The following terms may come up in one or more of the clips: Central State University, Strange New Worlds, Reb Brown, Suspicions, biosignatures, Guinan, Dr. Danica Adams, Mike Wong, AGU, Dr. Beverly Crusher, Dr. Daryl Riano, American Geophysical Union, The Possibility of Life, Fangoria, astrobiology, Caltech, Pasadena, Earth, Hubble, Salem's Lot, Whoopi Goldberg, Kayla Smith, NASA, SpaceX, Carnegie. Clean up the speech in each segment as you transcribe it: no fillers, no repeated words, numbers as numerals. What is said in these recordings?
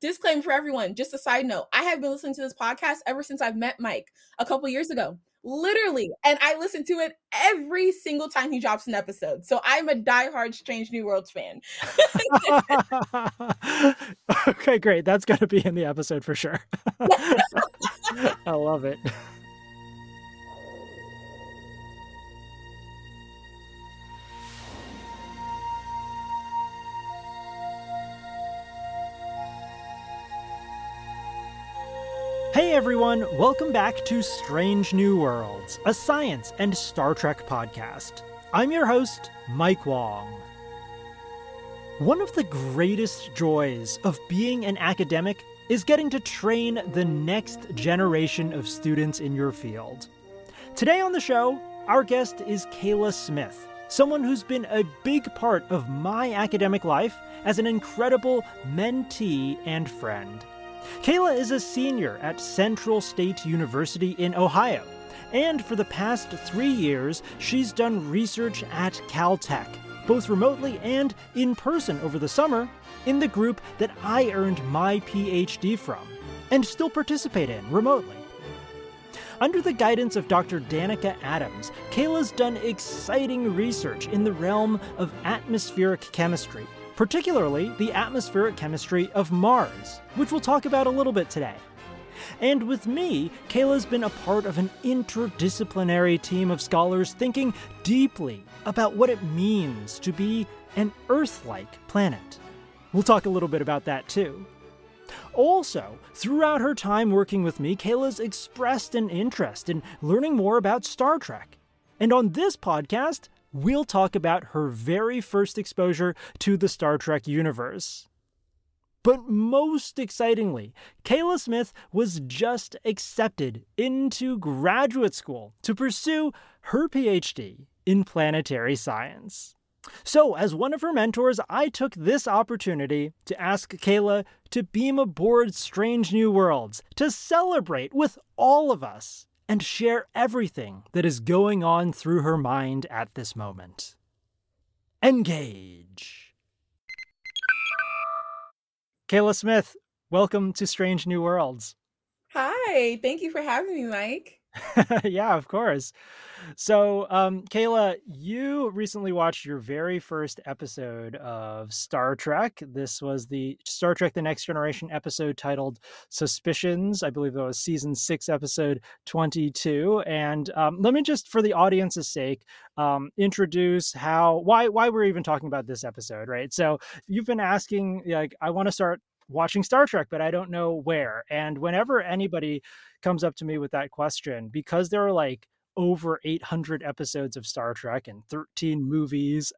disclaimer for everyone, just a side note, I have been listening to this podcast ever since I've met Mike a couple years ago, literally. And I listen to it every single time he drops an episode. So I'm a diehard Strange New Worlds fan. Okay, great. That's going to be in the episode for sure. I love it. Hey everyone, welcome back to Strange New Worlds, a science and Star Trek podcast. I'm your host, Mike Wong. One of the greatest joys of being an academic is getting to train the next generation of students in your field. Today on the show, our guest is Kayla Smith, someone who's been a big part of my academic life as an incredible mentee and friend. Kayla is a senior at Central State University in Ohio, and for the past 3 years, she's done research at Caltech, both remotely and in person over the summer, in the group that I earned my PhD from, and still participate in remotely. Under the guidance of Dr. Danica Adams, Kayla's done exciting research in the realm of atmospheric chemistry, particularly the atmospheric chemistry of Mars, which we'll talk about a little bit today. And with me, Kayla's been a part of an interdisciplinary team of scholars thinking deeply about what it means to be an Earth-like planet. We'll talk a little bit about that too. Also, throughout her time working with me, Kayla's expressed an interest in learning more about Star Trek. And on this podcast, we'll talk about her very first exposure to the Star Trek universe. But most excitingly, Kayla Smith was just accepted into graduate school to pursue her PhD in planetary science. So, as one of her mentors, I took this opportunity to ask Kayla to beam aboard Strange New Worlds, to celebrate with all of us, and share everything that is going on through her mind at this moment. Engage. Kayla Smith, welcome to Strange New Worlds. Hi, thank you for having me, Mike. Yeah, of course. So, Kayla, you recently watched your very first episode of Star Trek. This was the Star Trek: The Next Generation episode titled Suspicions. I believe that was season 6, episode 22. And let me just, for the audience's sake, introduce why we're even talking about this episode, right? So you've been asking, like, I want to start watching Star Trek, but I don't know where. And whenever anybody comes up to me with that question, because there are like over 800 episodes of Star Trek and 13 movies,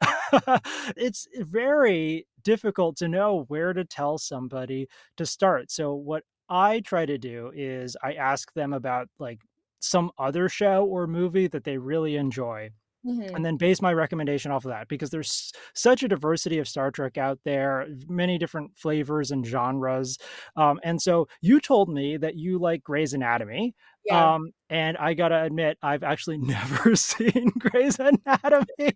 it's very difficult to know where to tell somebody to start. So what I try to do is I ask them about like some other show or movie that they really enjoy. Mm-hmm. And then base my recommendation off of that, because there's such a diversity of Star Trek out there, many different flavors and genres. And so you told me that you like Grey's Anatomy. Yeah. And I got to admit, I've actually never seen Grey's Anatomy.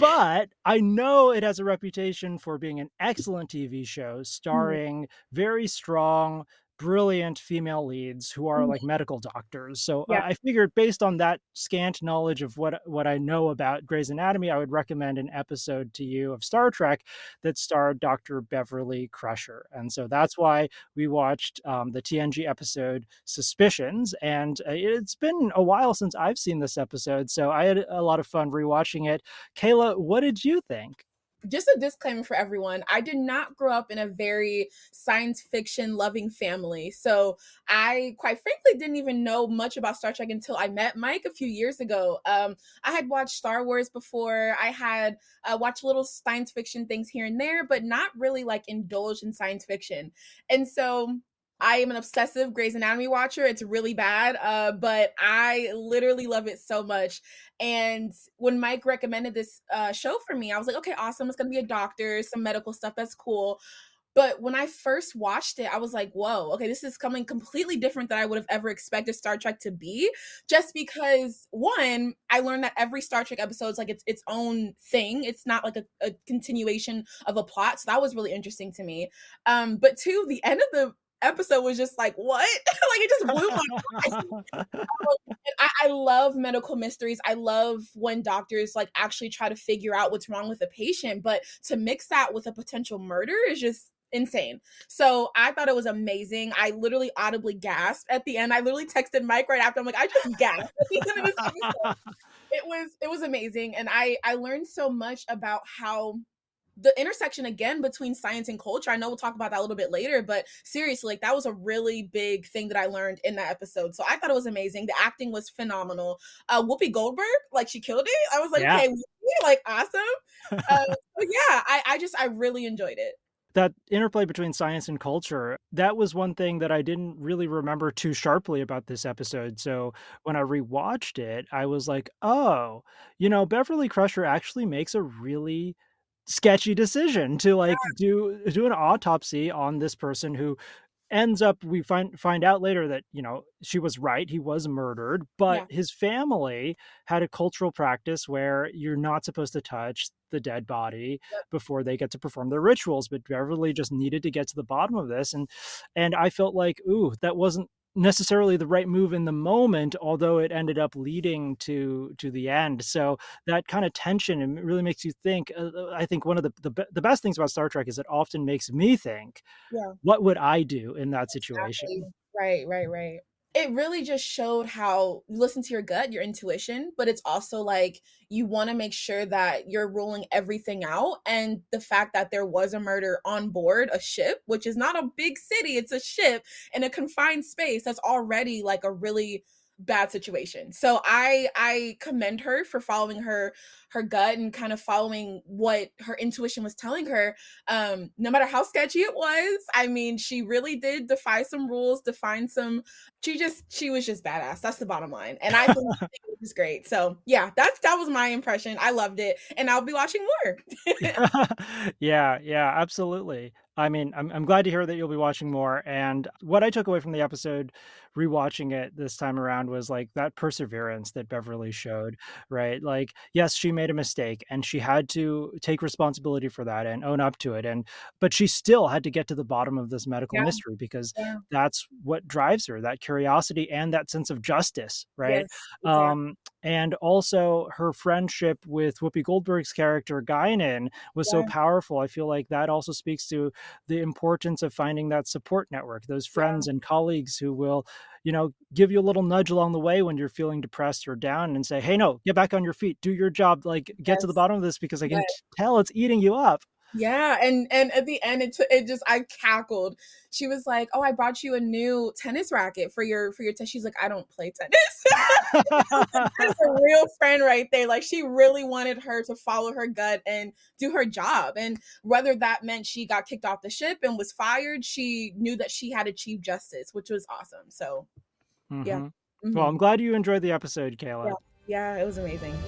But I know it has a reputation for being an excellent TV show starring very strong, brilliant female leads who are like medical doctors. So yeah. I figured based on that scant knowledge of what I know about Grey's Anatomy, I would recommend an episode to you of Star Trek that starred Dr. Beverly Crusher. And so that's why we watched the TNG episode Suspicions. And it's been a while since I've seen this episode, so I had a lot of fun rewatching it. Kayla, what did you think? Just a disclaimer for everyone, I did not grow up in a very science fiction loving family. So I quite frankly didn't even know much about Star Trek until I met Mike a few years ago. I had watched Star Wars before. I had watched little science fiction things here and there, but not really like indulged in science fiction. And so I am an obsessive Grey's Anatomy watcher. It's really bad, but I literally love it so much. And when Mike recommended this show for me, I was like, okay, awesome. It's going to be a doctor, some medical stuff. That's cool. But when I first watched it, I was like, whoa, okay, this is coming completely different than I would have ever expected Star Trek to be. Just because, one, I learned that every Star Trek episode is like its own thing. It's not like a continuation of a plot. So that was really interesting to me. But two, the end of the episode was just like, what? Like, it just blew my mind. I love medical mysteries. I love when doctors like actually try to figure out what's wrong with a patient. But to mix that with a potential murder is just insane. So I thought it was amazing. I literally audibly gasped at the end. I literally texted Mike right after. I'm like, I just gasped. It was amazing. And I learned so much about how the intersection again between science and culture. I know we'll talk about that a little bit later, but seriously, like that was a really big thing that I learned in that episode. So I thought it was amazing. The acting was phenomenal. Whoopi Goldberg, like she killed it. I was like, yeah. Okay, Whoopi, like awesome. But yeah, I really enjoyed it. That interplay between science and culture, that was one thing that I didn't really remember too sharply about this episode. So when I rewatched it, I was like, oh, Beverly Crusher actually makes a really sketchy decision to do an autopsy on this person who ends up, we find out later that, she was right. He was murdered, but his family had a cultural practice where you're not supposed to touch the dead body before they get to perform their rituals. But Beverly just needed to get to the bottom of this. And I felt like, ooh, that wasn't necessarily the right move in the moment, although it ended up leading to the end. So that kind of tension, it really makes you think. I think one of the best things about Star Trek is it often makes me think, what would I do in that situation? Exactly. Right. It really just showed how you listen to your gut, your intuition, but it's also like you want to make sure that you're ruling everything out. And the fact that there was a murder on board a ship, which is not a big city, it's a ship in a confined space, that's already like a really bad situation. So I commend her for following her gut and kind of following what her intuition was telling her, no matter how sketchy it was. I mean, she really did defy some rules, she was just badass. That's the bottom line. And I think it was great. So yeah, that was my impression. I loved it. And I'll be watching more. Yeah, absolutely. I mean, I'm glad to hear that you'll be watching more. And what I took away from the episode, rewatching it this time around, was like that perseverance that Beverly showed, right? Like, yes, she made a mistake and she had to take responsibility for that and own up to it. But she still had to get to the bottom of this medical mystery, because that's what drives her, that curiosity and that sense of justice, right? Yes, exactly. And also her friendship with Whoopi Goldberg's character, Guinan, was so powerful. I feel like that also speaks to the importance of finding that support network, those friends and colleagues who will, give you a little nudge along the way when you're feeling depressed or down and say, hey, no, get back on your feet, do your job, like get to the bottom of this, because I can tell it's eating you up. Yeah. And at the end, I cackled. She was like, oh, I bought you a new tennis racket for your tennis. She's like, I don't play tennis. That's a real friend right there. Like, she really wanted her to follow her gut and do her job. And whether that meant she got kicked off the ship and was fired, she knew that she had achieved justice, which was awesome. So yeah. Mm-hmm. Well, I'm glad you enjoyed the episode, Kayla. Yeah, it was amazing.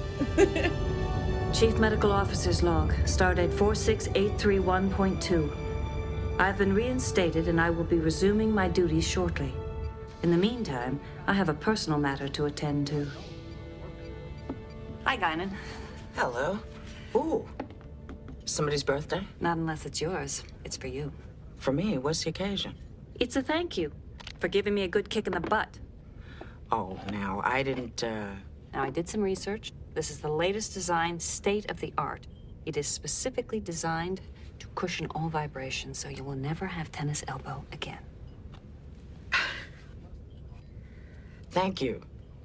Chief Medical Officer's log, stardate 46831.2. I've been reinstated and I will be resuming my duties shortly. In the meantime, I have a personal matter to attend to. Hi, Guinan. Hello. Ooh. Somebody's birthday? Not unless it's yours. It's for you. For me? What's the occasion? It's a thank you for giving me a good kick in the butt. Oh, now, I didn't, Now, I did some research. This is the latest design, state of the art. It is specifically designed to cushion all vibrations, so you will never have tennis elbow again. Thank you,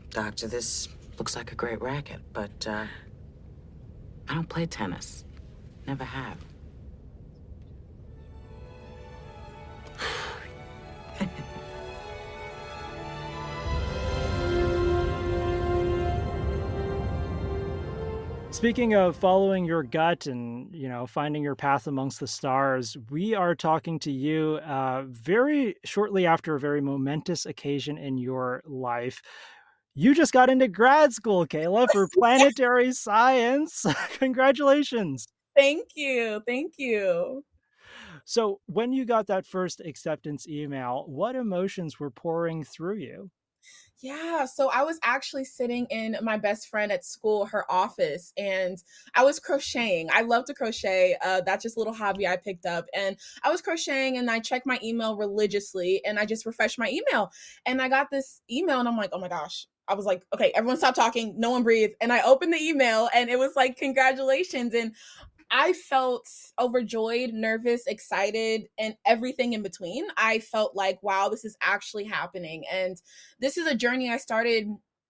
Doctor. This looks like a great racket, but I don't play tennis. Never have. Speaking of following your gut and, finding your path amongst the stars, we are talking to you very shortly after a very momentous occasion in your life. You just got into grad school, Kayla, for planetary science. Congratulations. Thank you. So when you got that first acceptance email, what emotions were pouring through you? Yeah, so I was actually sitting in my best friend at school, her office, and I was crocheting. I love to crochet. That's just a little hobby I picked up. And I was crocheting and I checked my email religiously and I just refreshed my email. And I got this email and I'm like, oh my gosh. I was like, okay, everyone stop talking. No one breathe. And I opened the email and it was like, congratulations. And I felt overjoyed, nervous, excited, and everything in between. I felt like, wow, this is actually happening. And this is a journey I started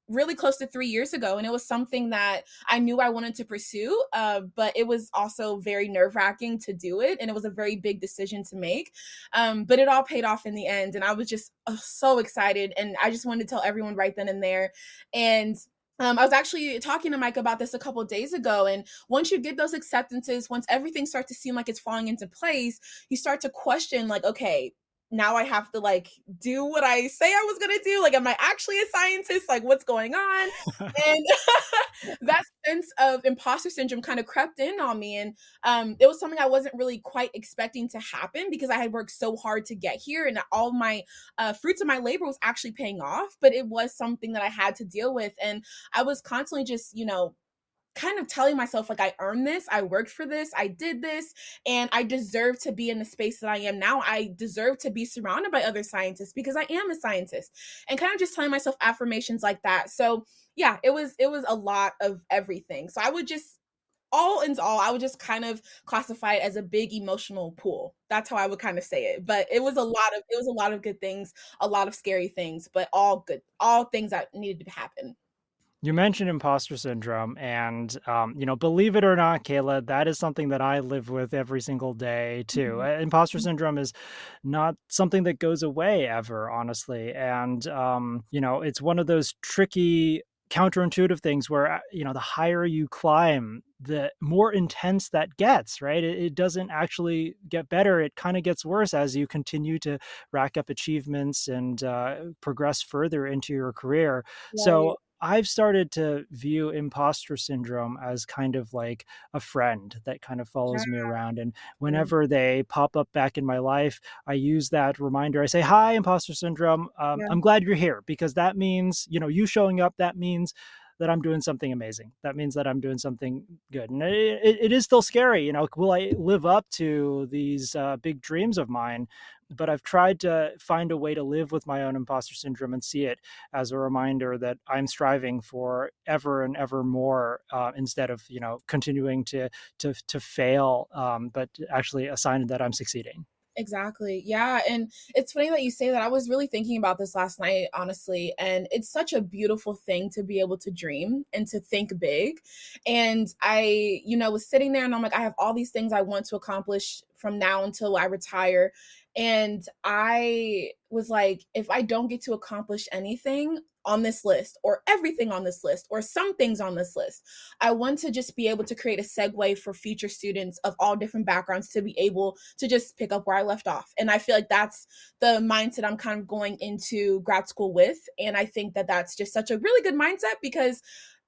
really close to 3 years ago. And it was something that I knew I wanted to pursue, but it was also very nerve-wracking to do it. And it was a very big decision to make, but it all paid off in the end. And I was just so excited. And I just wanted to tell everyone right then and there. And I was actually talking to Mike about this a couple of days ago. And once you get those acceptances, once everything starts to seem like it's falling into place, you start to question like, okay, now I have to like do what I say I was going to do. Like, am I actually a scientist? Like, what's going on? And that sense of imposter syndrome kind of crept in on me. And it was something I wasn't really quite expecting to happen because I had worked so hard to get here and all my fruits of my labor was actually paying off, but it was something that I had to deal with. And I was constantly just, you know, kind of telling myself like, I earned this, I worked for this, I did this, and I deserve to be in the space that I am now. I deserve to be surrounded by other scientists because I am a scientist, and kind of just telling myself affirmations like that. So yeah, it was a lot of everything. So I would just, all in all, I would just kind of classify it as a big emotional pool. That's how I would kind of say it. But it was a lot of good things, a lot of scary things, but all good, all things that needed to happen. You mentioned imposter syndrome and, you know, believe it or not, Kayla, that is something that I live with every single day, too. Mm-hmm. Imposter syndrome is not something that goes away ever, honestly. And, you know, it's one of those tricky, counterintuitive things where, you know, the higher you climb, the more intense that gets, right? It doesn't actually get better. It kind of gets worse as you continue to rack up achievements and progress further into your career. Yeah. So I've started to view imposter syndrome as kind of like a friend that kind of follows me around. And whenever they pop up back in my life, I use that reminder. I say, hi, imposter syndrome. I'm glad you're here because that means, you know, you showing up, that means that I'm doing something amazing. That means that I'm doing something good. And it is still scary. You know, will I live up to these big dreams of mine? But I've tried to find a way to live with my own imposter syndrome and see it as a reminder that I'm striving for ever and ever more instead of, you know, continuing to fail, but actually a sign that I'm succeeding. Exactly. Yeah. And it's funny that you say that. I was really thinking about this last night, honestly, and it's such a beautiful thing to be able to dream and to think big. And I, you know, was sitting there and I'm like, I have all these things I want to accomplish from now until I retire. And I was like, if I don't get to accomplish anything on this list or everything on this list or some things on this list, I want to just be able to create a segue for future students of all different backgrounds to be able to just pick up where I left off. And I feel like that's the mindset I'm kind of going into grad school with. And I think that that's just such a really good mindset because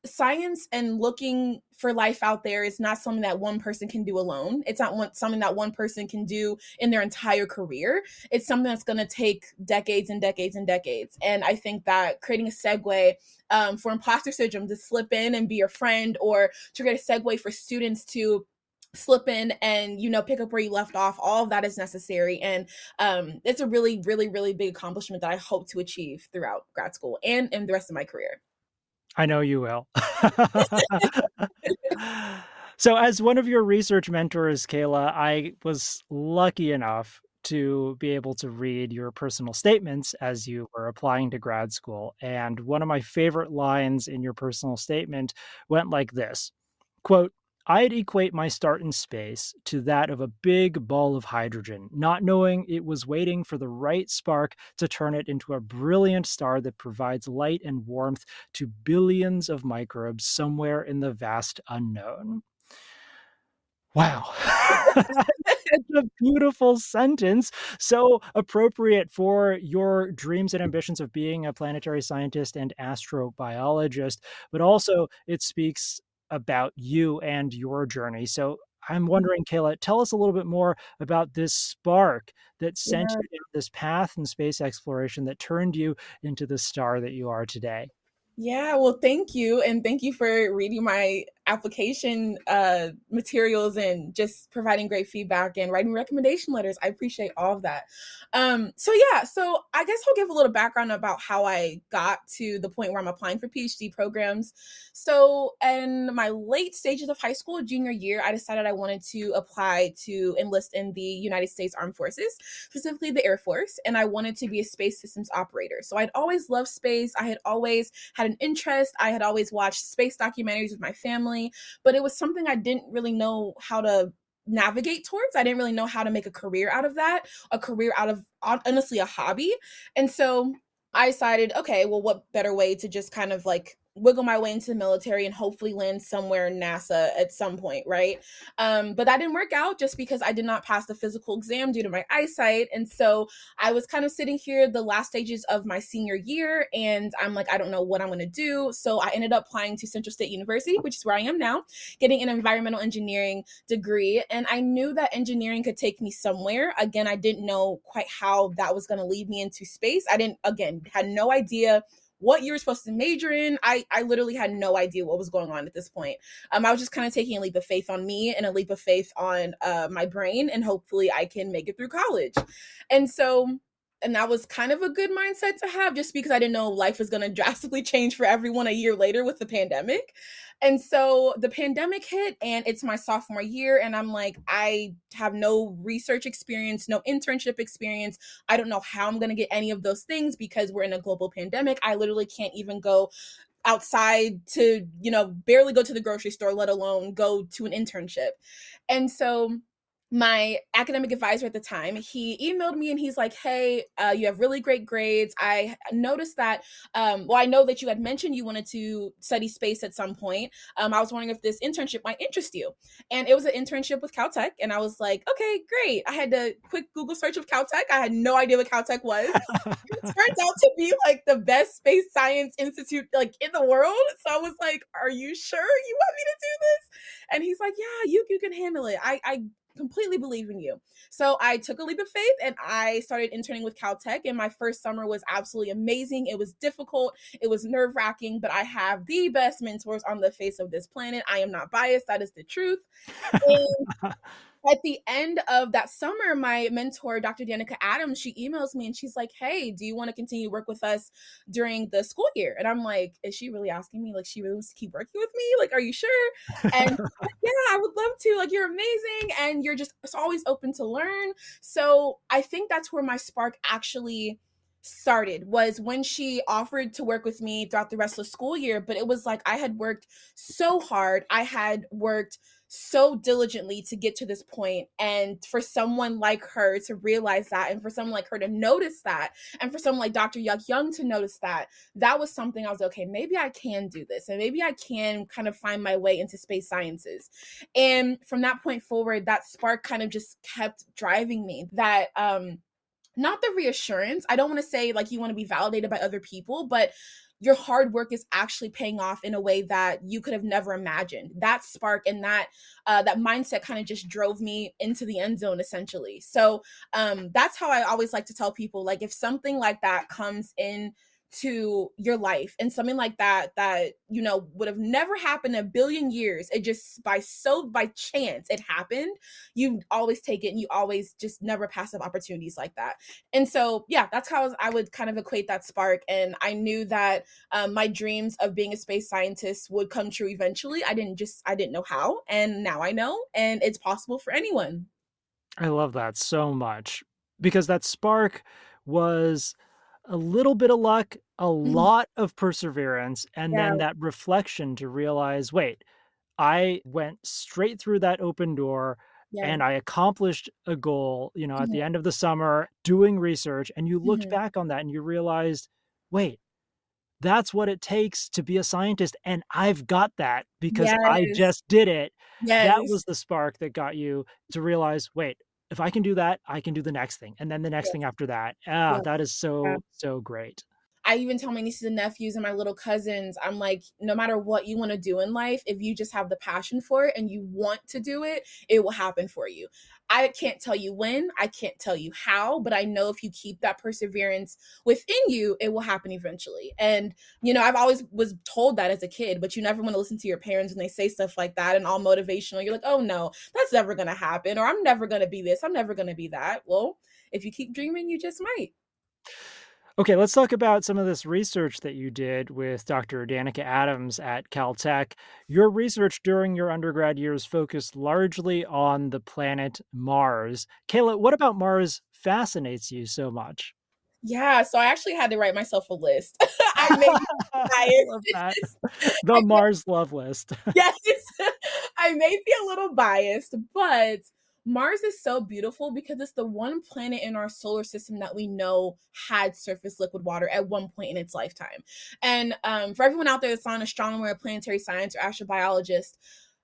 science and looking for life out there is not something that one person can do alone. It's not something that one person can do in their entire career. It's something that's going to take decades and decades and decades. And I think that creating a segue for imposter syndrome to slip in and be your friend, or to create a segue for students to slip in and, you know, pick up where you left off, all of that is necessary. And it's a really, really, really big accomplishment that I hope to achieve throughout grad school and in the rest of my career. I know you will. So as one of your research mentors, Kayla, I was lucky enough to be able to read your personal statements as you were applying to grad school. And one of my favorite lines in your personal statement went like this, quote, I'd equate my start in space to that of a big ball of hydrogen, not knowing it was waiting for the right spark to turn it into a brilliant star that provides light and warmth to billions of microbes somewhere in the vast unknown. Wow. It's a beautiful sentence, so appropriate for your dreams and ambitions of being a planetary scientist and astrobiologist, but also it speaks about you and your journey. So I'm wondering, Kayla, tell us a little bit more about this spark that sent you down this path in space exploration that turned you into the star that you are today. Yeah, well, thank you. And thank you for reading my application materials and just providing great feedback and writing recommendation letters. I appreciate all of that. So I guess I'll give a little background about how I got to the point where I'm applying for PhD programs. So in my late stages of high school, junior year, I decided I wanted to apply to enlist in the United States Armed Forces, specifically the Air Force. And I wanted to be a space systems operator. So I'd always loved space. I had always had an interest. I had always watched space documentaries with my family. But it was something I didn't really know how to navigate towards. I didn't really know how to make a career out of that, a career out of, honestly, a hobby. And so I decided, okay, well, what better way to just kind of like wiggle my way into the military and hopefully land somewhere in NASA at some point, right? But that didn't work out just because I did not pass the physical exam due to my eyesight. And so I was kind of sitting here the last stages of my senior year, and I'm like, I don't know what I'm going to do. So I ended up applying to Central State University, which is where I am now, getting an environmental engineering degree. And I knew that engineering could take me somewhere. Again, I didn't know quite how that was going to lead me into space. I had no idea what you were supposed to major in. I literally had no idea what was going on at this point. I was just kind of taking a leap of faith on me and a leap of faith on my brain, and hopefully I can make it through college. And that was kind of a good mindset to have, just because I didn't know life was going to drastically change for everyone a year later with the pandemic. And so the pandemic hit, and it's my sophomore year, and I'm like, I have no research experience, no internship experience. I don't know how I'm going to get any of those things because we're in a global pandemic. I literally can't even go outside to, barely go to the grocery store, let alone go to an internship. And so my academic advisor at the time, he emailed me and he's like, hey, you have really great grades. I noticed that, I know that you had mentioned you wanted to study space at some point. I was wondering if this internship might interest you. And it was an internship with Caltech. And I was like, okay, great. I had a quick Google search of Caltech. I had no idea what Caltech was. It turns out to be like the best space science institute like in the world. So I was like, are you sure you want me to do this? And he's like, yeah, you can handle it. I completely believe in you. So I took a leap of faith and I started interning with Caltech, and my first summer was absolutely amazing. It was difficult. It was nerve-wracking, but I have the best mentors on the face of this planet. I am not biased. That is the truth. And at the end of that summer, my mentor, Dr. Danica Adams, she emails me and she's like, hey, do you want to continue to work with us during the school year? And I'm like, is she really asking me? Like, she really wants to keep working with me? Like, are you sure? And yeah, I would love to. Like, you're amazing. And you're just always open to learn. So I think that's where my spark actually started, was when she offered to work with me throughout the rest of the school year. But it was like, I had worked so hard. I had worked so diligently to get to this point, and for someone like her to realize that, and for someone like her to notice that, and for someone like Dr. Young to notice that, that was something I was, okay, maybe I can do this, and maybe I can kind of find my way into space sciences. And from that point forward, that spark kind of just kept driving me. That not the reassurance, I don't want to say like you want to be validated by other people, but your hard work is actually paying off in a way that you could have never imagined. That spark and that mindset kind of just drove me into the end zone, essentially. So that's how I always like to tell people, like, if something like that comes in to your life, and something like that would have never happened in a billion years, it just by chance it happened, you always take it, and you always just never pass up opportunities like that. And so yeah, that's how I would kind of equate that spark. And I knew that my dreams of being a space scientist would come true eventually. I didn't know how, and now I know, and it's possible for anyone. I love that so much, because that spark was a little bit of luck, a lot of perseverance, and then that reflection to realize, wait, I went straight through that open door and I accomplished a goal, at the end of the summer doing research. And you looked back on that and you realized, wait, that's what it takes to be a scientist. And I've got that because I just did it. Yes. That was the spark that got you to realize, wait, if I can do that, I can do the next thing. And then the next thing after that. That is so great. I even tell my nieces and nephews and my little cousins, I'm like, no matter what you want to do in life, if you just have the passion for it and you want to do it, it will happen for you. I can't tell you when, I can't tell you how, but I know if you keep that perseverance within you, it will happen eventually. And, you know, I've always was told that as a kid, but you never want to listen to your parents when they say stuff like that and all motivational. You're like, oh no, that's never going to happen. Or I'm never going to be this. I'm never going to be that. Well, if you keep dreaming, you just might. Okay, let's talk about some of this research that you did with Dr. Danica Adams at Caltech. Your research during your undergrad years focused largely on the planet Mars. Kayla, what about Mars fascinates you so much? Yeah, so I actually had to write myself a list. I may be biased. The Mars love list. Yes, I may be a little biased, but Mars is so beautiful because it's the one planet in our solar system that we know had surface liquid water at one point in its lifetime. And for everyone out there that's not an astronomer, planetary science, or astrobiologist,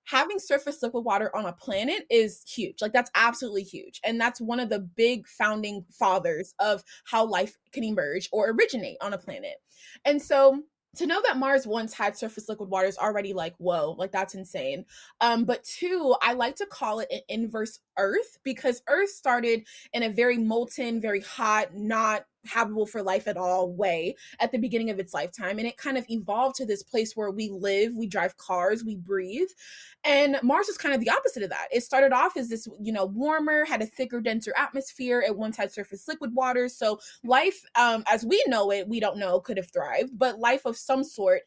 having surface liquid water on a planet is huge. Like, that's absolutely huge. And that's one of the big founding fathers of how life can emerge or originate on a planet. And so to know that Mars once had surface liquid water is already like, whoa, like that's insane. But two, I like to call it an inverse Earth, because Earth started in a very molten, very hot, not habitable for life at all way at the beginning of its lifetime. And it kind of evolved to this place where we live, we drive cars, we breathe. And Mars is kind of the opposite of that. It started off as this, you know, warmer, had a thicker, denser atmosphere. It once had surface liquid water. So life, as we know it, we don't know, could have thrived, but life of some sort.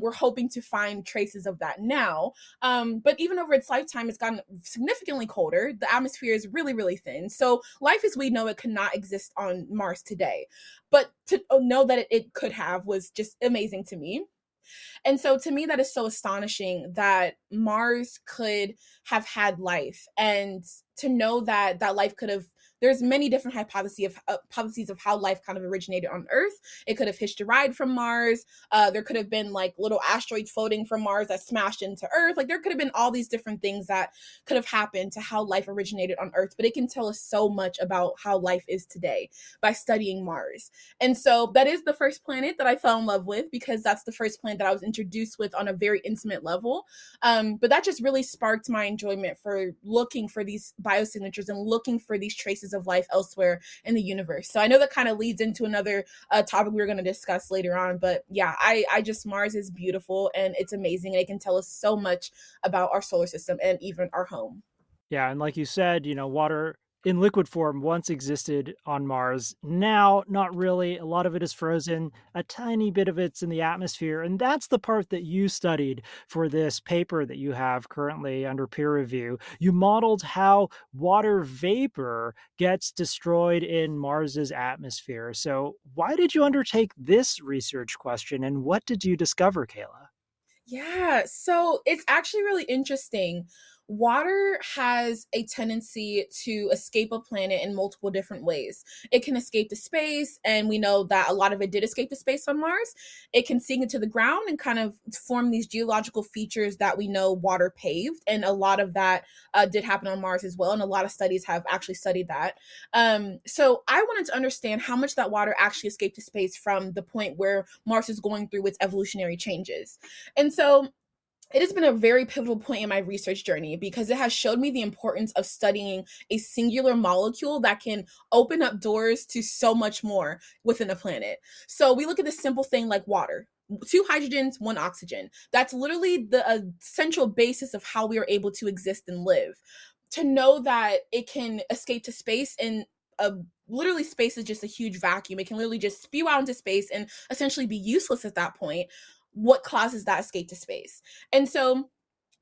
We're hoping to find traces of that now. But even over its lifetime, it's gotten significantly colder. The atmosphere is really, really thin. So life as we know it cannot exist on Mars today. But to know that it could have was just amazing to me. And so to me, that is so astonishing that Mars could have had life. And to know that that life could have, there's many different hypotheses of how life kind of originated on Earth. It could have hitched a ride from Mars. There could have been like little asteroids floating from Mars that smashed into Earth. Like, there could have been all these different things that could have happened to how life originated on Earth, but it can tell us so much about how life is today by studying Mars. And so that is the first planet that I fell in love with, because that's the first planet that I was introduced with on a very intimate level. But that just really sparked my enjoyment for looking for these biosignatures and looking for these traces of life elsewhere in the universe. So I know that kind of leads into another topic we're going to discuss later on, but yeah, I just, Mars is beautiful and it's amazing, and it can tell us so much about our solar system and even our home. Yeah, and like you said, you know, water in liquid form once existed on Mars. Now, not really. A lot of it is frozen. A tiny bit of it's in the atmosphere. And that's the part that you studied for this paper that you have currently under peer review. You modeled how water vapor gets destroyed in Mars's atmosphere. So why did you undertake this research question? And what did you discover, Kayla? Yeah, so it's actually really interesting. Water has a tendency to escape a planet in multiple different ways. It can escape to space, and we know that a lot of it did escape to space on Mars. It can sink into the ground and kind of form these geological features that we know water paved, and a lot of that did happen on Mars as well, and a lot of studies have actually studied that. So I wanted to understand how much that water actually escaped to space from the point where Mars is going through its evolutionary changes. And so it has been a very pivotal point in my research journey, because it has showed me the importance of studying a singular molecule that can open up doors to so much more within a planet. So we look at this simple thing like water. 2 hydrogens, 1 oxygen. That's literally the central basis of how we are able to exist and live. To know that it can escape to space and literally space is just a huge vacuum. It can literally just spew out into space and essentially be useless at that point. What causes that escape to space? And so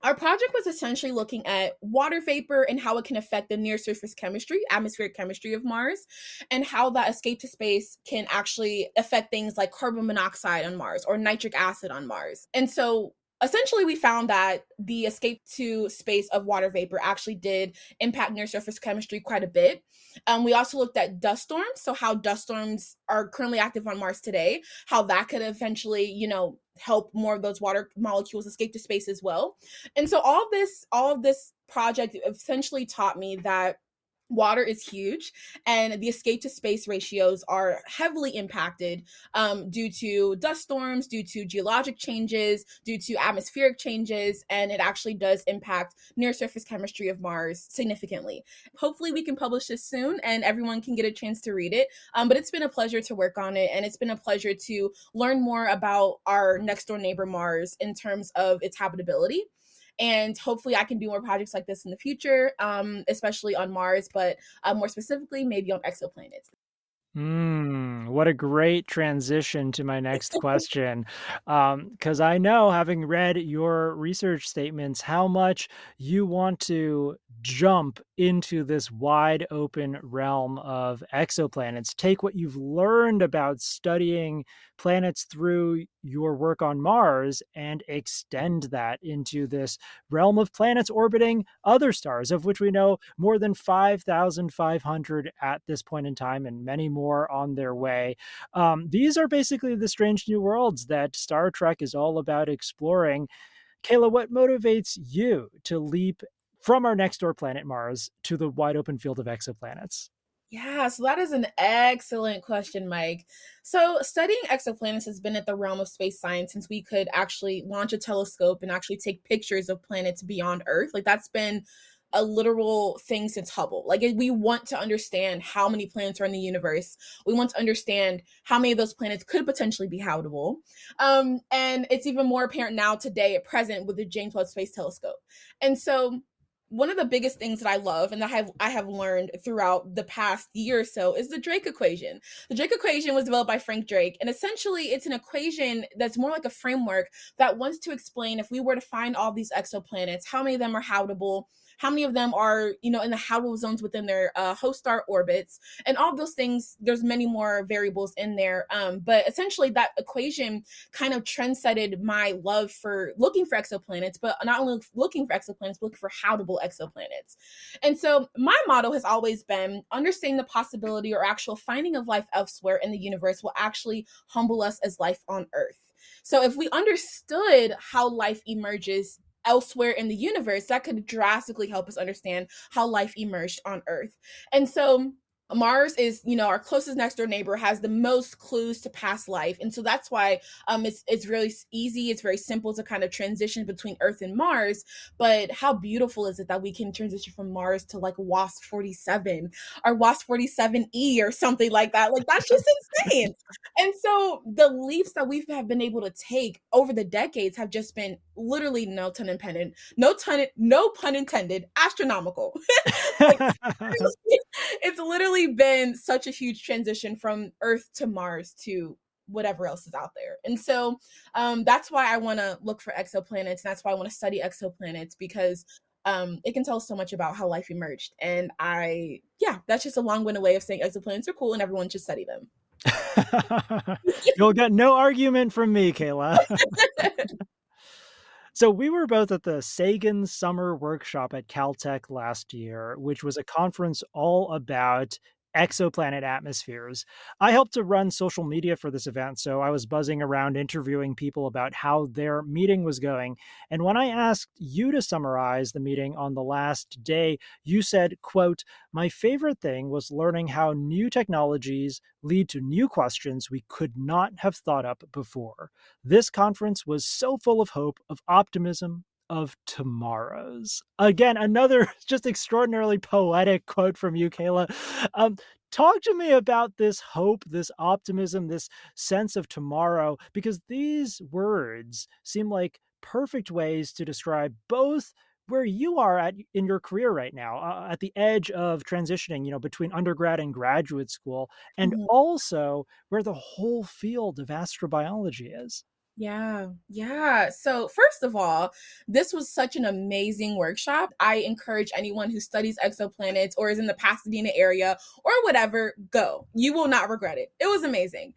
our project was essentially looking at water vapor and how it can affect the near surface chemistry, atmospheric chemistry of Mars, and how that escape to space can actually affect things like carbon monoxide on Mars or nitric acid on Mars. And so essentially, we found that the escape to space of water vapor actually did impact near surface chemistry quite a bit. We also looked at dust storms, so how dust storms are currently active on Mars today, how that could eventually, you know, help more of those water molecules escape to space as well. And so all of this project essentially taught me that Water is huge, and the escape to space ratios are heavily impacted due to dust storms, due to geologic changes, due to atmospheric changes, and it actually does impact near surface chemistry of Mars significantly. Hopefully we can publish this soon and everyone can get a chance to read it, but it's been a pleasure to work on it, and it's been a pleasure to learn more about our next door neighbor Mars in terms of its habitability. And hopefully I can do more projects like this in the future, especially on Mars, but more specifically, maybe on exoplanets. What a great transition to my next question, because I know, having read your research statements, how much you want to jump into this wide open realm of exoplanets. Take what you've learned about studying planets through your work on Mars and extend that into this realm of planets orbiting other stars, of which we know more than 5,500 at this point in time, and many more on their way. These are basically the strange new worlds that Star Trek is all about exploring. Kayla, what motivates you to leap from our next door planet Mars to the wide open field of exoplanets? Yeah, so that is an excellent question, Mike. So studying exoplanets has been at the realm of space science since we could actually launch a telescope and actually take pictures of planets beyond Earth. Like, that's been a literal thing since Hubble. Like, we want to understand how many planets are in the universe. We want to understand how many of those planets could potentially be habitable. And it's even more apparent now today at present with the James Webb Space Telescope. And so one of the biggest things that I love and that I have learned throughout the past year or so is the Drake equation. The Drake equation was developed by Frank Drake, and essentially it's an equation that's more like a framework that wants to explain, if we were to find all these exoplanets, how many of them are habitable, how many of them are, in the habitable zones within their host star orbits, and all those things. There's many more variables in there. But essentially that equation kind of trendsetted my love for looking for exoplanets, but not only looking for exoplanets, but looking for habitable exoplanets. And so my motto has always been, understanding the possibility or actual finding of life elsewhere in the universe will actually humble us as life on Earth. So if we understood how life emerges elsewhere in the universe, that could drastically help us understand how life emerged on Earth. And so Mars is, our closest next door neighbor, has the most clues to past life. And so that's why it's really easy. It's very simple to kind of transition between Earth and Mars. But how beautiful is it that we can transition from Mars to like WASP-47 or WASP-47E or something like that? Like, that's just insane. And so the leaps that we have been able to take over the decades have just been literally, no pun intended, astronomical. Like, it's literally been such a huge transition from Earth to Mars to whatever else is out there. And so that's why I want to look for exoplanets. And that's why I want to study exoplanets, because it can tell us so much about how life emerged. And that's just a long-winded way of saying exoplanets are cool and everyone should study them. You'll get no argument from me, Kayla. So we were both at the Sagan Summer Workshop at Caltech last year, which was a conference all about exoplanet atmospheres. I helped to run social media for this event, so I was buzzing around interviewing people about how their meeting was going. And when I asked you to summarize the meeting on the last day, you said, quote, "My favorite thing was learning how new technologies lead to new questions we could not have thought up before. This conference was so full of hope, of optimism, of tomorrows." Again, another just extraordinarily poetic quote from you, Kayla. Talk to me about this hope, this optimism, this sense of tomorrow, because these words seem like perfect ways to describe both where you are at in your career right now, at the edge of transitioning, between undergrad and graduate school, and also where the whole field of astrobiology is. Yeah. So first of all, this was such an amazing workshop. I encourage anyone who studies exoplanets or is in the Pasadena area or whatever, go. You will not regret it. It was amazing.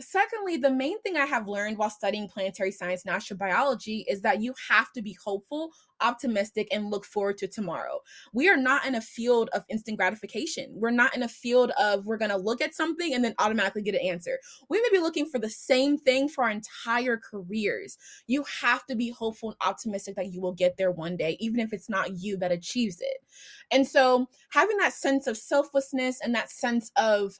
Secondly, the main thing I have learned while studying planetary science and astrobiology is that you have to be hopeful optimistic, and look forward to tomorrow. We are not in a field of instant gratification. We're not in a field of we're going to look at something and then automatically get an answer. We may be looking for the same thing for our entire careers. You have to be hopeful and optimistic that you will get there one day, even if it's not you that achieves it. And so having that sense of selflessness and that sense of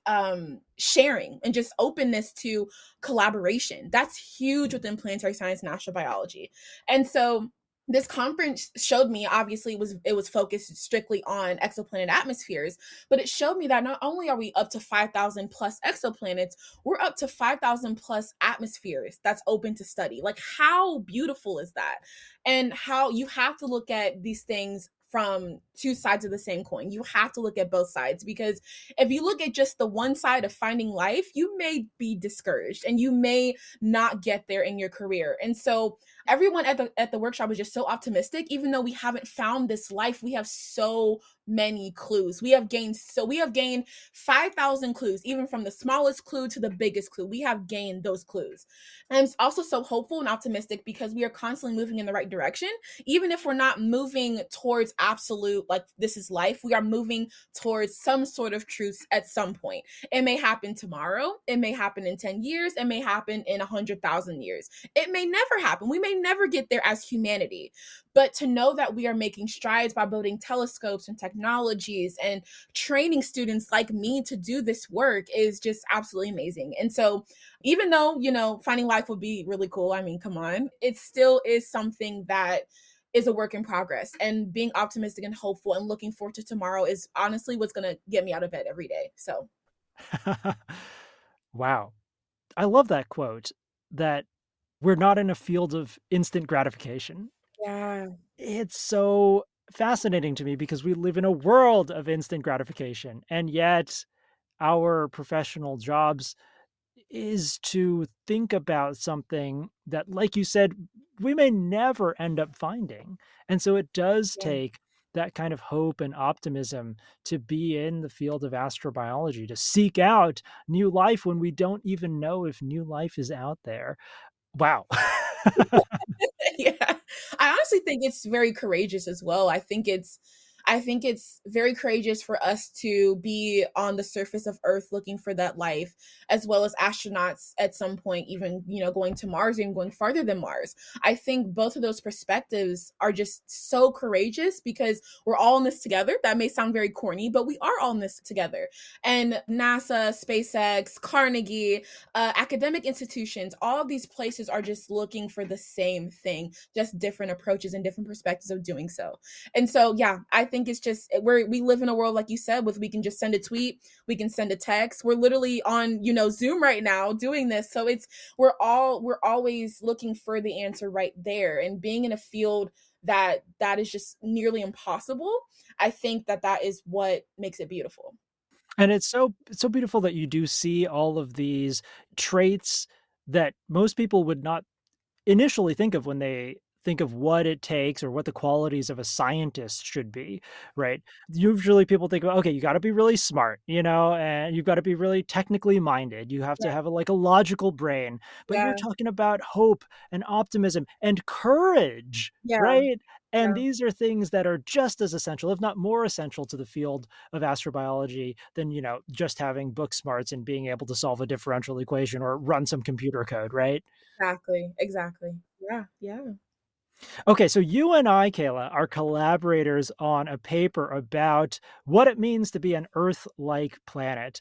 sharing and just openness to collaboration, that's huge within planetary science and astrobiology. And so this conference showed me, obviously, it was focused strictly on exoplanet atmospheres, but it showed me that not only are we up to 5,000 plus exoplanets, we're up to 5,000 plus atmospheres that's open to study. Like, how beautiful is that? And how you have to look at these things from two sides of the same coin. You have to look at both sides, because if you look at just the one side of finding life, you may be discouraged and you may not get there in your career. And so everyone at the workshop was just so optimistic. Even though we haven't found this life, we have so many clues. We have gained 5,000 clues, even from the smallest clue to the biggest clue. We have gained those clues. And I'm also so hopeful and optimistic because we are constantly moving in the right direction. Even if we're not moving towards absolute, like, this is life, we are moving towards some sort of truth at some point. It may happen tomorrow. It may happen in 10 years. It may happen in 100,000 years. It may never happen. We may never get there as humanity. But to know that we are making strides by building telescopes and technologies and training students like me to do this work is just absolutely amazing. And so even though, finding life would be really cool, I mean, come on, it still is something that is a work in progress. And being optimistic and hopeful and looking forward to tomorrow is honestly what's going to get me out of bed every day. So. Wow. I love that quote, that we're not in a field of instant gratification. Yeah. It's so fascinating to me because we live in a world of instant gratification, and yet our professional jobs is to think about something that, like you said, we may never end up finding. And so it does take that kind of hope and optimism to be in the field of astrobiology, to seek out new life when we don't even know if new life is out there. Wow. Yeah. I honestly think it's very courageous as well. I think it's very courageous for us to be on the surface of Earth looking for that life, as well as astronauts at some point, even, going to Mars and going farther than Mars. I think both of those perspectives are just so courageous because we're all in this together. That may sound very corny, but we are all in this together. And NASA, SpaceX, Carnegie, academic institutions, all of these places are just looking for the same thing, just different approaches and different perspectives of doing so. And so, yeah, I think it's just we live in a world, like you said, with we can just send a tweet, we can send a text. We're literally on Zoom right now doing this, so it's we're always looking for the answer right there. And being in a field that is just nearly impossible, I think that is what makes it beautiful. And it's so beautiful that you do see all of these traits that most people would not initially think of when they think of what it takes or what the qualities of a scientist should be, right? Usually people think, okay, you got to be really smart, and you've got to be really technically minded. You have to have a logical brain, but you're talking about hope and optimism and courage, right? And these are things that are just as essential, if not more essential, to the field of astrobiology than, just having book smarts and being able to solve a differential equation or run some computer code, right? Exactly. Yeah. Yeah. Okay, so you and I, Kayla, are collaborators on a paper about what it means to be an Earth-like planet.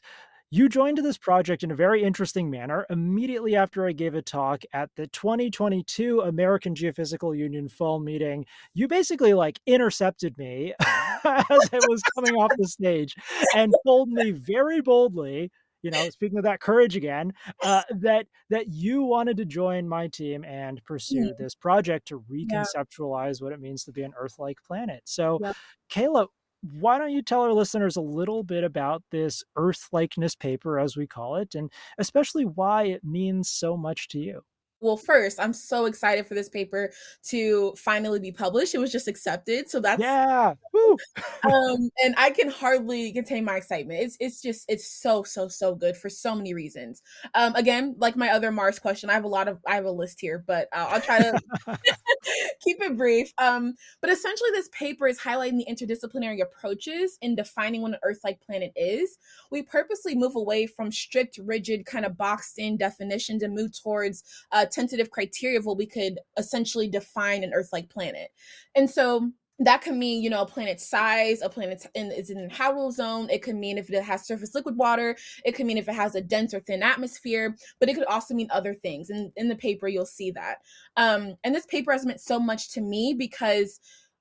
You joined this project in a very interesting manner immediately after I gave a talk at the 2022 American Geophysical Union fall meeting. You basically intercepted me as I was coming off the stage and told me very boldly, speaking of that courage again, that you wanted to join my team and pursue this project to reconceptualize what it means to be an Earth-like planet. So, Kayla, why don't you tell our listeners a little bit about this Earth-likeness paper, as we call it, and especially why it means so much to you? Well, first, I'm so excited for this paper to finally be published. It was just accepted. So that's and I can hardly contain my excitement. It's so good for so many reasons. Again, like my other Mars question, I have a list here, but I'll try to keep it brief. But essentially, this paper is highlighting the interdisciplinary approaches in defining what an Earth-like planet is. We purposely move away from strict, rigid, kind of boxed-in definitions and move towards tentative criteria of what we could essentially define an Earth-like planet. And so that could mean, you know, a planet's size, a planet is in the habitable zone. It could mean if it has surface liquid water. It could mean if it has a dense or thin atmosphere, but it could also mean other things. And in the paper, you'll see that. And this paper has meant so much to me because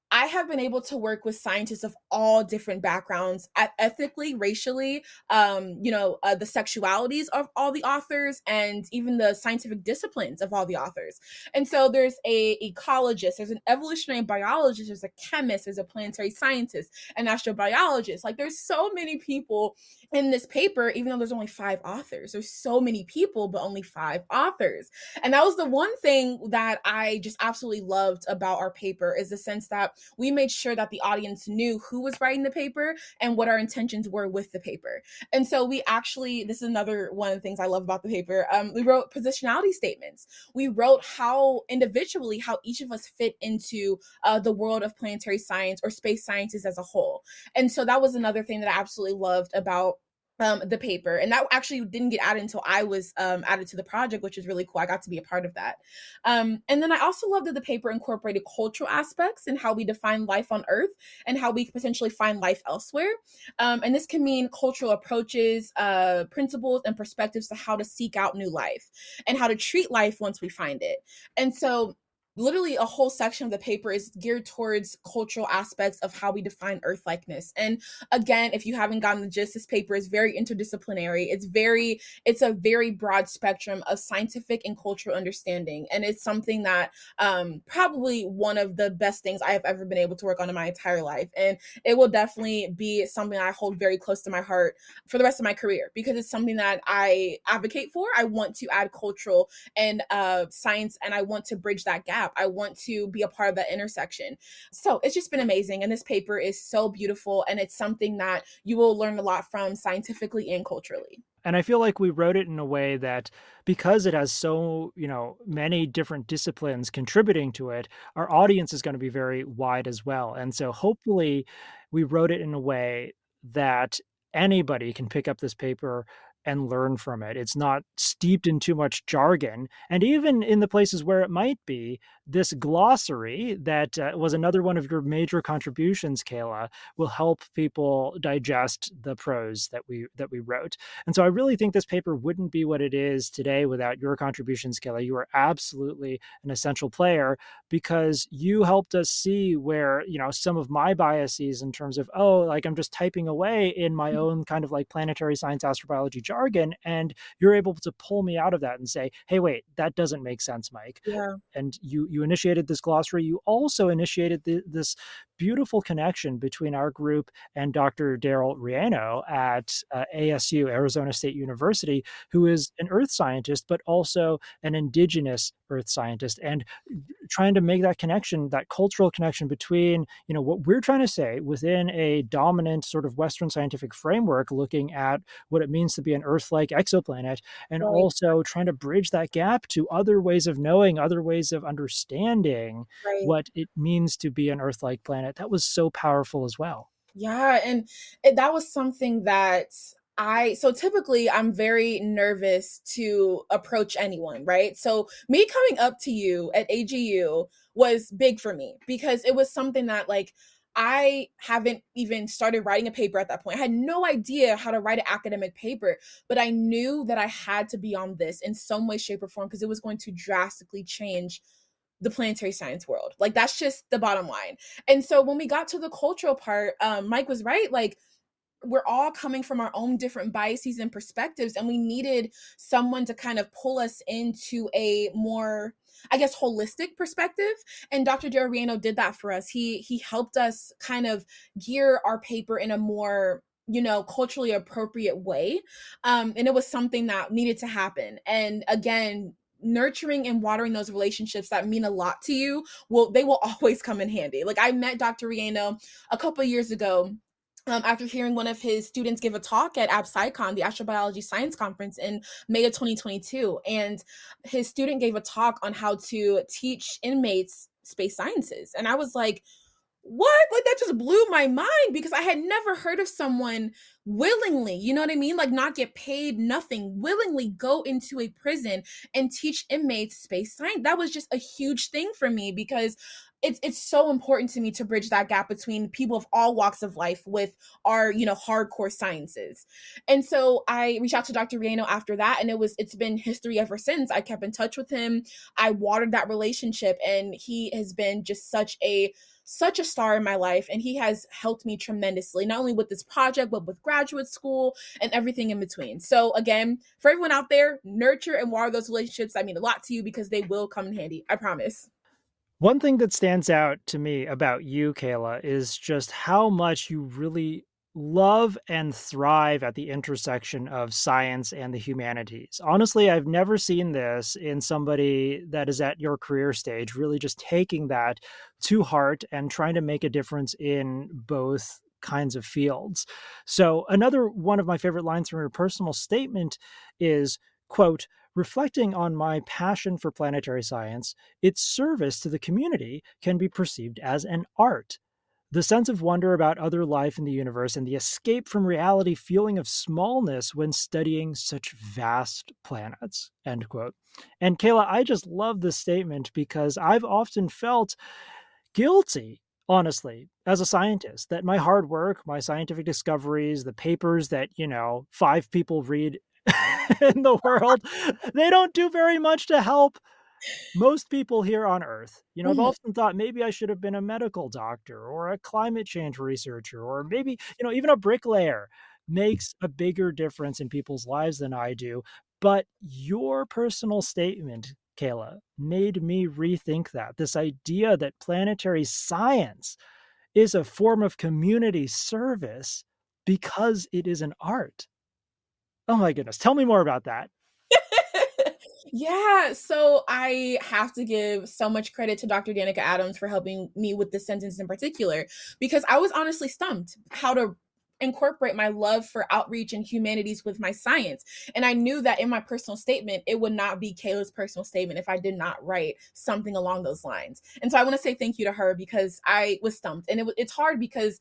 I have been able to work with scientists of all different backgrounds, ethnically, racially, the sexualities of all the authors and even the scientific disciplines of all the authors. And so there's an ecologist, there's an evolutionary biologist, there's a chemist, there's a planetary scientist, an astrobiologist. Like there's so many people in this paper, even though there's only 5 authors. There's so many people, but only 5 authors. And that was the one thing that I just absolutely loved about our paper is the sense that we made sure that the audience knew who was writing the paper and what our intentions were with the paper. And so we actually, this is another one of the things I love about the paper. We wrote positionality statements. We wrote how each of us fit into the world of planetary science or space sciences as a whole. And so that was another thing that I absolutely loved about the paper. And that actually didn't get added until I was added to the project, which is really cool. I got to be a part of that. And then I also loved that the paper incorporated cultural aspects and how we define life on Earth and how we could potentially find life elsewhere. And this can mean cultural approaches, principles, and perspectives to how to seek out new life and how to treat life once we find it. And so literally a whole section of the paper is geared towards cultural aspects of how we define Earth-likeness. And again, if you haven't gotten the gist, this paper is very interdisciplinary. It's a very broad spectrum of scientific and cultural understanding. And it's something that probably one of the best things I have ever been able to work on in my entire life. And it will definitely be something I hold very close to my heart for the rest of my career because it's something that I advocate for. I want to add cultural and science, and I want to bridge that gap. I want to be a part of that intersection. So it's just been amazing. And this paper is so beautiful. And it's something that you will learn a lot from scientifically and culturally. And I feel like we wrote it in a way that because it has so, many different disciplines contributing to it, our audience is going to be very wide as well. And so hopefully we wrote it in a way that anybody can pick up this paper and learn from it. It's not steeped in too much jargon. And even in the places where it might be, this glossary that was another one of your major contributions, Kayla, will help people digest the prose that we wrote. And so I really think this paper wouldn't be what it is today without your contributions, Kayla. You are absolutely an essential player because you helped us see where, some of my biases in terms of, I'm just typing away in my own kind of like planetary science astrobiology jargon. And you're able to pull me out of that and say, hey, wait, that doesn't make sense, Mike. Yeah. And you initiated this glossary. You also initiated this beautiful connection between our group and Dr. Daryl Riano at ASU, Arizona State University, who is an earth scientist, but also an indigenous earth scientist, and trying to make that connection, that cultural connection between, what we're trying to say within a dominant sort of Western scientific framework, looking at what it means to be an Earth-like exoplanet, and right. Also trying to bridge that gap to other ways of knowing, other ways of understanding right. What it means to be an Earth-like planet. That was so powerful as well. Yeah, and that was something that so typically I'm very nervous to approach anyone, right? So me coming up to you at AGU was big for me because it was something that I haven't even started writing a paper at that point. I had no idea how to write an academic paper, but I knew that I had to be on this in some way, shape, or form because it was going to drastically change the planetary science world. That's just the bottom line. And so when we got to the cultural part, Mike was right. We're all coming from our own different biases and perspectives, and we needed someone to kind of pull us into a more, holistic perspective. And Dr. Daryl Riano did that for us. He helped us kind of gear our paper in a more, culturally appropriate way. And it was something that needed to happen. And again, nurturing and watering those relationships that mean a lot to you, they will always come in handy. I met Dr. Riano a couple of years ago, after hearing one of his students give a talk at AbSciCon, the Astrobiology Science Conference in May of 2022. And his student gave a talk on how to teach inmates space sciences. And I was like, what? Like, that just blew my mind, because I had never heard of someone willingly, you know what I mean? Like, not get paid, nothing, willingly go into a prison and teach inmates space science. That was just a huge thing for me, because it's so important to me to bridge that gap between people of all walks of life with our, you know, hardcore sciences. And so I reached out to Dr. Riano after that, and it's been history ever since. I kept in touch with him. I watered that relationship, and he has been just such a star in my life. And he has helped me tremendously, not only with this project, but with graduate school and everything in between. So again, for everyone out there, nurture and water those relationships. I mean a lot to you, because they will come in handy. I promise. One thing that stands out to me about you, Kayla, is just how much you really love and thrive at the intersection of science and the humanities. Honestly, I've never seen this in somebody that is at your career stage, really just taking that to heart and trying to make a difference in both kinds of fields. So another one of my favorite lines from your personal statement is, quote, "Reflecting on my passion for planetary science, its service to the community can be perceived as an art. The sense of wonder about other life in the universe and the escape from reality feeling of smallness when studying such vast planets," end quote. And Kayla, I just love this statement, because I've often felt guilty, honestly, as a scientist, that my hard work, my scientific discoveries, the papers that, you know, 5 people read in the world, they don't do very much to help most people here on Earth. You know, I've often thought maybe I should have been a medical doctor or a climate change researcher, or maybe, you know, even a bricklayer makes a bigger difference in people's lives than I do. But your personal statement, Kayla, made me rethink that. This idea that planetary science is a form of community service because it is an art. Oh my goodness. Tell me more about that. Yeah. So I have to give so much credit to Dr. Danica Adams for helping me with this sentence in particular, because I was honestly stumped how to incorporate my love for outreach and humanities with my science. And I knew that in my personal statement, it would not be Kayla's personal statement if I did not write something along those lines. And so I want to say thank you to her, because I was stumped, and it's hard because,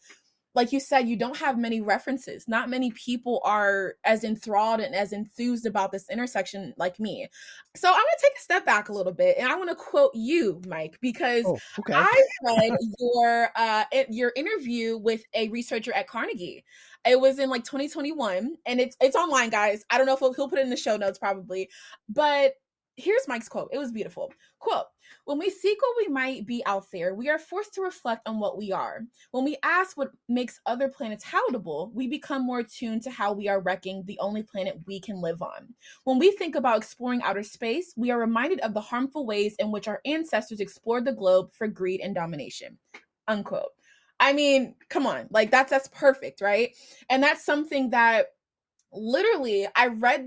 like you said, you don't have many references. Not many people are as enthralled and as enthused about this intersection like me. So I'm going to take a step back a little bit, and I want to quote you, Mike, because I read your interview with a researcher at Carnegie. It was in like 2021, and it's online, guys. I don't know if he'll put it in the show notes probably, but here's Mike's quote. It was beautiful. Quote, "When we seek what we might be out there, we are forced to reflect on what we are. When we ask what makes other planets habitable, we become more attuned to how we are wrecking the only planet we can live on. When we think about exploring outer space, we are reminded of the harmful ways in which our ancestors explored the globe for greed and domination." Unquote. I mean, come on. Like, that's perfect, right? And that's something that literally, I read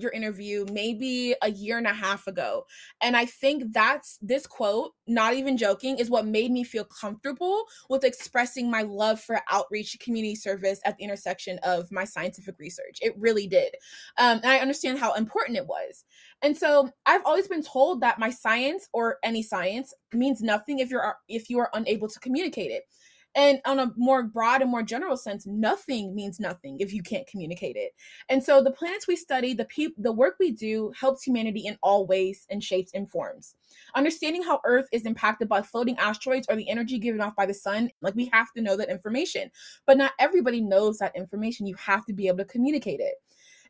your interview maybe a year and a half ago. And I think that's this quote, not even joking, is what made me feel comfortable with expressing my love for outreach, community service at the intersection of my scientific research. It really did. And I understand how important it was. And so I've always been told that my science, or any science, means nothing if you are unable to communicate it. And on a more broad and more general sense, nothing means nothing if you can't communicate it. And so the planets we study, the work we do, helps humanity in all ways and shapes and forms. Understanding how Earth is impacted by floating asteroids or the energy given off by the sun, like, we have to know that information, but not everybody knows that information. You have to be able to communicate it.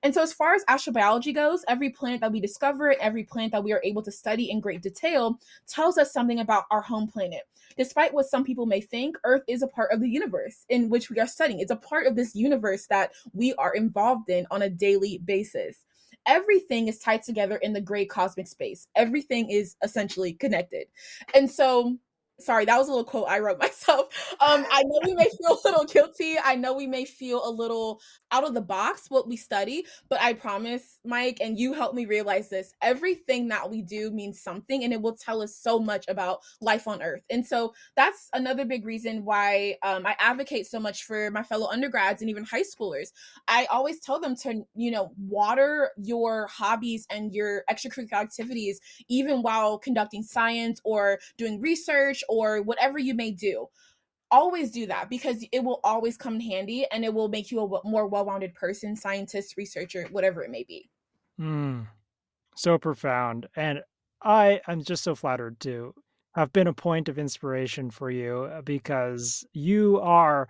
And so as far as astrobiology goes, every planet that we discover, every planet that we are able to study in great detail tells us something about our home planet. Despite what some people may think, Earth is a part of the universe in which we are studying. It's a part of this universe that we are involved in on a daily basis. Everything is tied together in the great cosmic space. Everything is essentially connected. And so Sorry, that was a little quote I wrote myself. I know we may feel a little guilty. I know we may feel a little out of the box what we study, but I promise, Mike, and you helped me realize this, everything that we do means something, and it will tell us so much about life on Earth. And so that's another big reason why I advocate so much for my fellow undergrads and even high schoolers. I always tell them to, you know, water your hobbies and your extracurricular activities, even while conducting science or doing research or whatever you may do. Always do that, because it will always come in handy, and it will make you a more well-rounded person, scientist, researcher, whatever it may be. So profound. And I'm just so flattered to have been a point of inspiration for you, because you are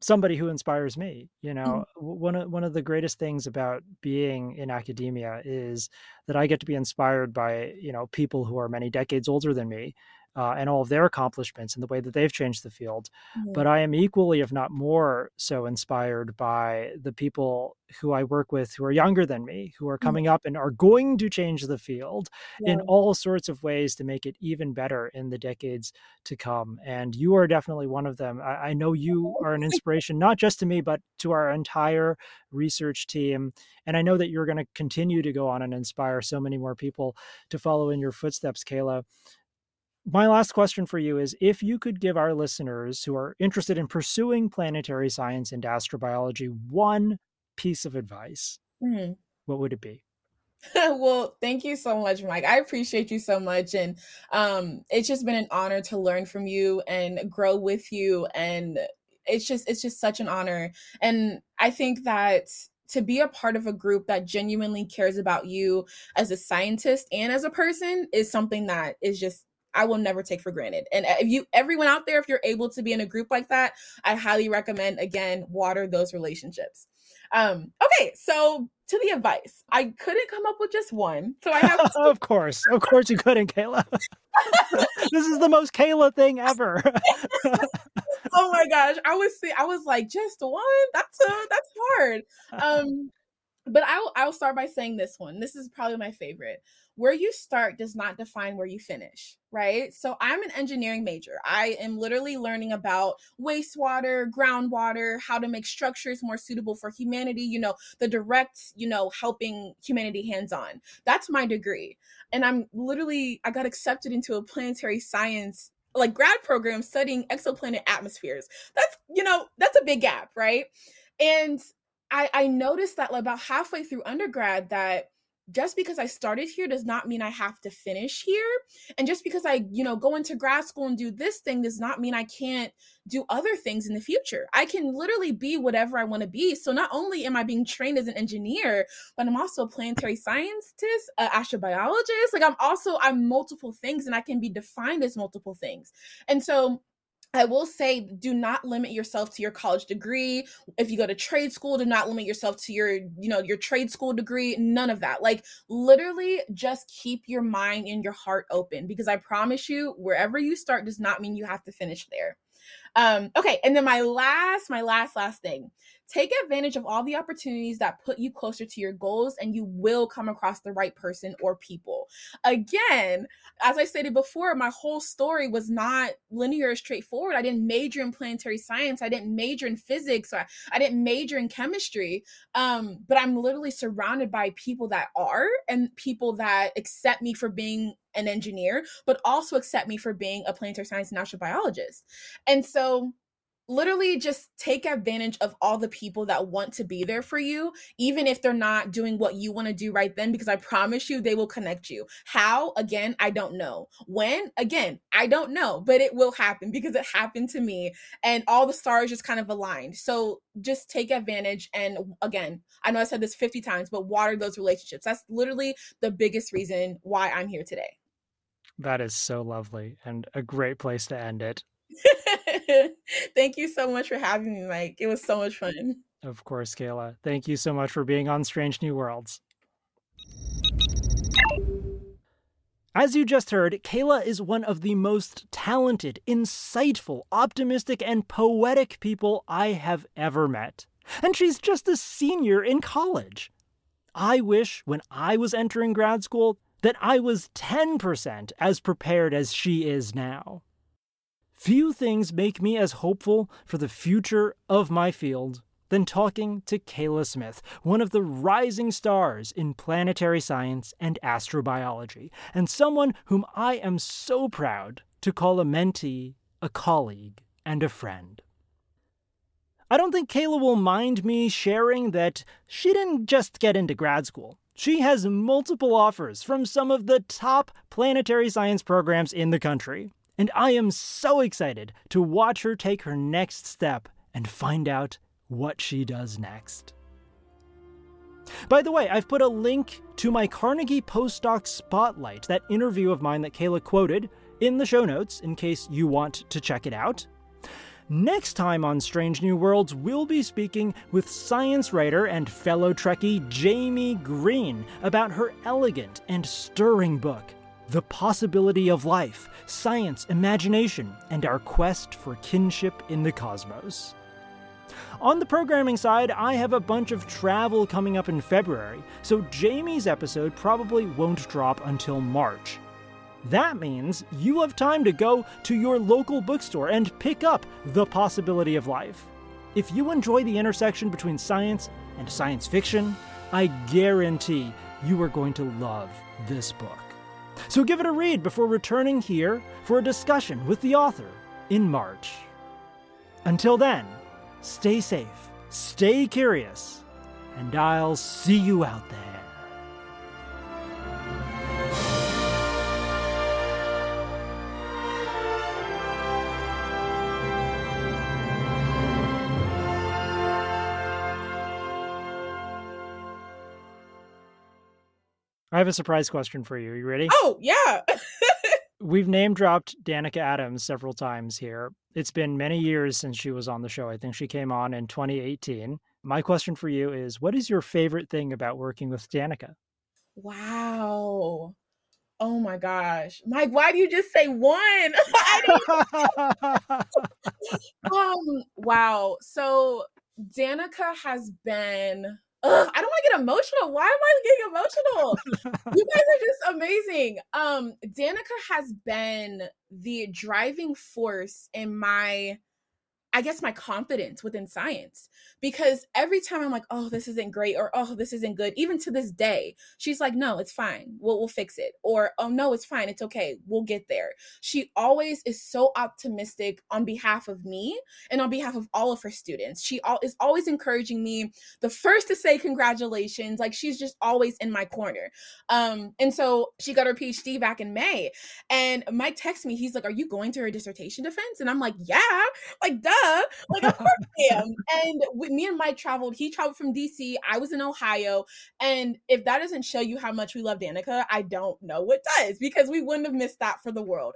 somebody who inspires me. You know, one of the greatest things about being in academia is that I get to be inspired by, you know, people who are many decades older than me, and all of their accomplishments and the way that they've changed the field. But I am equally, if not more so, inspired by the people who I work with who are younger than me, who are coming up and are going to change the field in all sorts of ways to make it even better in the decades to come. And you are definitely one of them. I know you are an inspiration, not just to me, but to our entire research team. And I know that you're going to continue to go on and inspire so many more people to follow in your footsteps, Kayla. My last question for you is, if you could give our listeners who are interested in pursuing planetary science and astrobiology one piece of advice, what would it be? Well, thank you so much, Mike. I appreciate you so much. And it's just been an honor to learn from you and grow with you. And it's just such an honor. And I think that to be a part of a group that genuinely cares about you as a scientist and as a person is something that is just, I will never take for granted. And everyone out there, if you're able to be in a group like that, I highly recommend, again, water those relationships. Okay, so to the advice, I couldn't come up with just one, so I have two. Of course you couldn't, Kayla. This is the most Kayla thing ever. Oh my gosh, I was like, just one? That's hard. But I'll start by saying this one. This is probably my favorite. Where you start does not define where you finish, right? So I'm an engineering major. I am literally learning about wastewater, groundwater, how to make structures more suitable for humanity, you know, the direct, you know, helping humanity hands-on. That's my degree. And I got accepted into a planetary science, like, grad program studying exoplanet atmospheres. That's, you know, that's a big gap, right? And I noticed that about halfway through undergrad that just because I started here does not mean I have to finish here. And just because I, you know, go into grad school and do this thing does not mean I can't do other things in the future. I can literally be whatever I want to be. So not only am I being trained as an engineer, but I'm also a planetary scientist, an astrobiologist. Like, I'm multiple things, and I can be defined as multiple things. And so I will say, do not limit yourself to your college degree. If you go to trade school, do not limit yourself to your, you know, your trade school degree. None of that. Like, literally just keep your mind and your heart open, because I promise you, wherever you start does not mean you have to finish there. Okay. And then my last thing, take advantage of all the opportunities that put you closer to your goals, and you will come across the right person or people. Again, as I stated before, my whole story was not linear or straightforward. I didn't major in planetary science. I didn't major in physics. I didn't major in chemistry. But I'm literally surrounded by people that are, and people that accept me for being an engineer, but also accept me for being a planetary science and astrobiologist. And so literally just take advantage of all the people that want to be there for you, even if they're not doing what you want to do right then, because I promise you, they will connect you. How? Again, I don't know. When? Again, I don't know, but it will happen, because it happened to me, and all the stars just kind of aligned. So just take advantage. And again, I know I said this 50 times, but water those relationships. That's literally the biggest reason why I'm here today. That is so lovely, and a great place to end it. Thank you so much for having me, Mike. It was so much fun. Of course, Kayla. Thank you so much for being on Strange New Worlds. As you just heard, Kayla is one of the most talented, insightful, optimistic, and poetic people I have ever met. And she's just a senior in college. I wish, when I was entering grad school, that I was 10% as prepared as she is now. Few things make me as hopeful for the future of my field than talking to Kayla Smith, one of the rising stars in planetary science and astrobiology, and someone whom I am so proud to call a mentee, a colleague, and a friend. I don't think Kayla will mind me sharing that she didn't just get into grad school. She has multiple offers from some of the top planetary science programs in the country, and I am so excited to watch her take her next step and find out what she does next. By the way, I've put a link to my Carnegie Postdoc Spotlight, that interview of mine that Kayla quoted, in the show notes in case you want to check it out. Next time on Strange New Worlds, we'll be speaking with science writer and fellow Trekkie Jamie Green about her elegant and stirring book, The Possibility of Life, Science, Imagination, and Our Quest for Kinship in the Cosmos. On the programming side, I have a bunch of travel coming up in February, so Jamie's episode probably won't drop until March. That means you have time to go to your local bookstore and pick up The Possibility of Life. If you enjoy the intersection between science and science fiction, I guarantee you are going to love this book. So give it a read before returning here for a discussion with the author in March. Until then, stay safe, stay curious, and I'll see you out there. I have a surprise question for you. Are you ready? Oh, yeah. We've name dropped Danica Adams several times here. It's been many years since she was on the show. I think she came on in 2018. My question for you is, what is your favorite thing about working with Danica? Wow. Oh my gosh. Mike, why do you just say one? Wow. So Danica has been... I don't want to get emotional. Why am I getting emotional? You guys are just amazing. Danica has been the driving force in my, I guess, my confidence within science. Because every time I'm like, oh, this isn't great, or oh, this isn't good, even to this day, she's like, no, it's fine. We'll fix it. Or, oh, no, it's fine. It's okay. We'll get there. She always is so optimistic on behalf of me and on behalf of all of her students. She is always encouraging me, the first to say congratulations. Like, she's just always in my corner. And so she got her PhD back in May. And Mike texts me, he's like, are you going to her dissertation defense? And I'm like, yeah, like, duh. Like, of course I am. And me and Mike traveled. He traveled from DC. I was in Ohio. And if that doesn't show you how much we love Danica, I don't know what does, because we wouldn't have missed that for the world.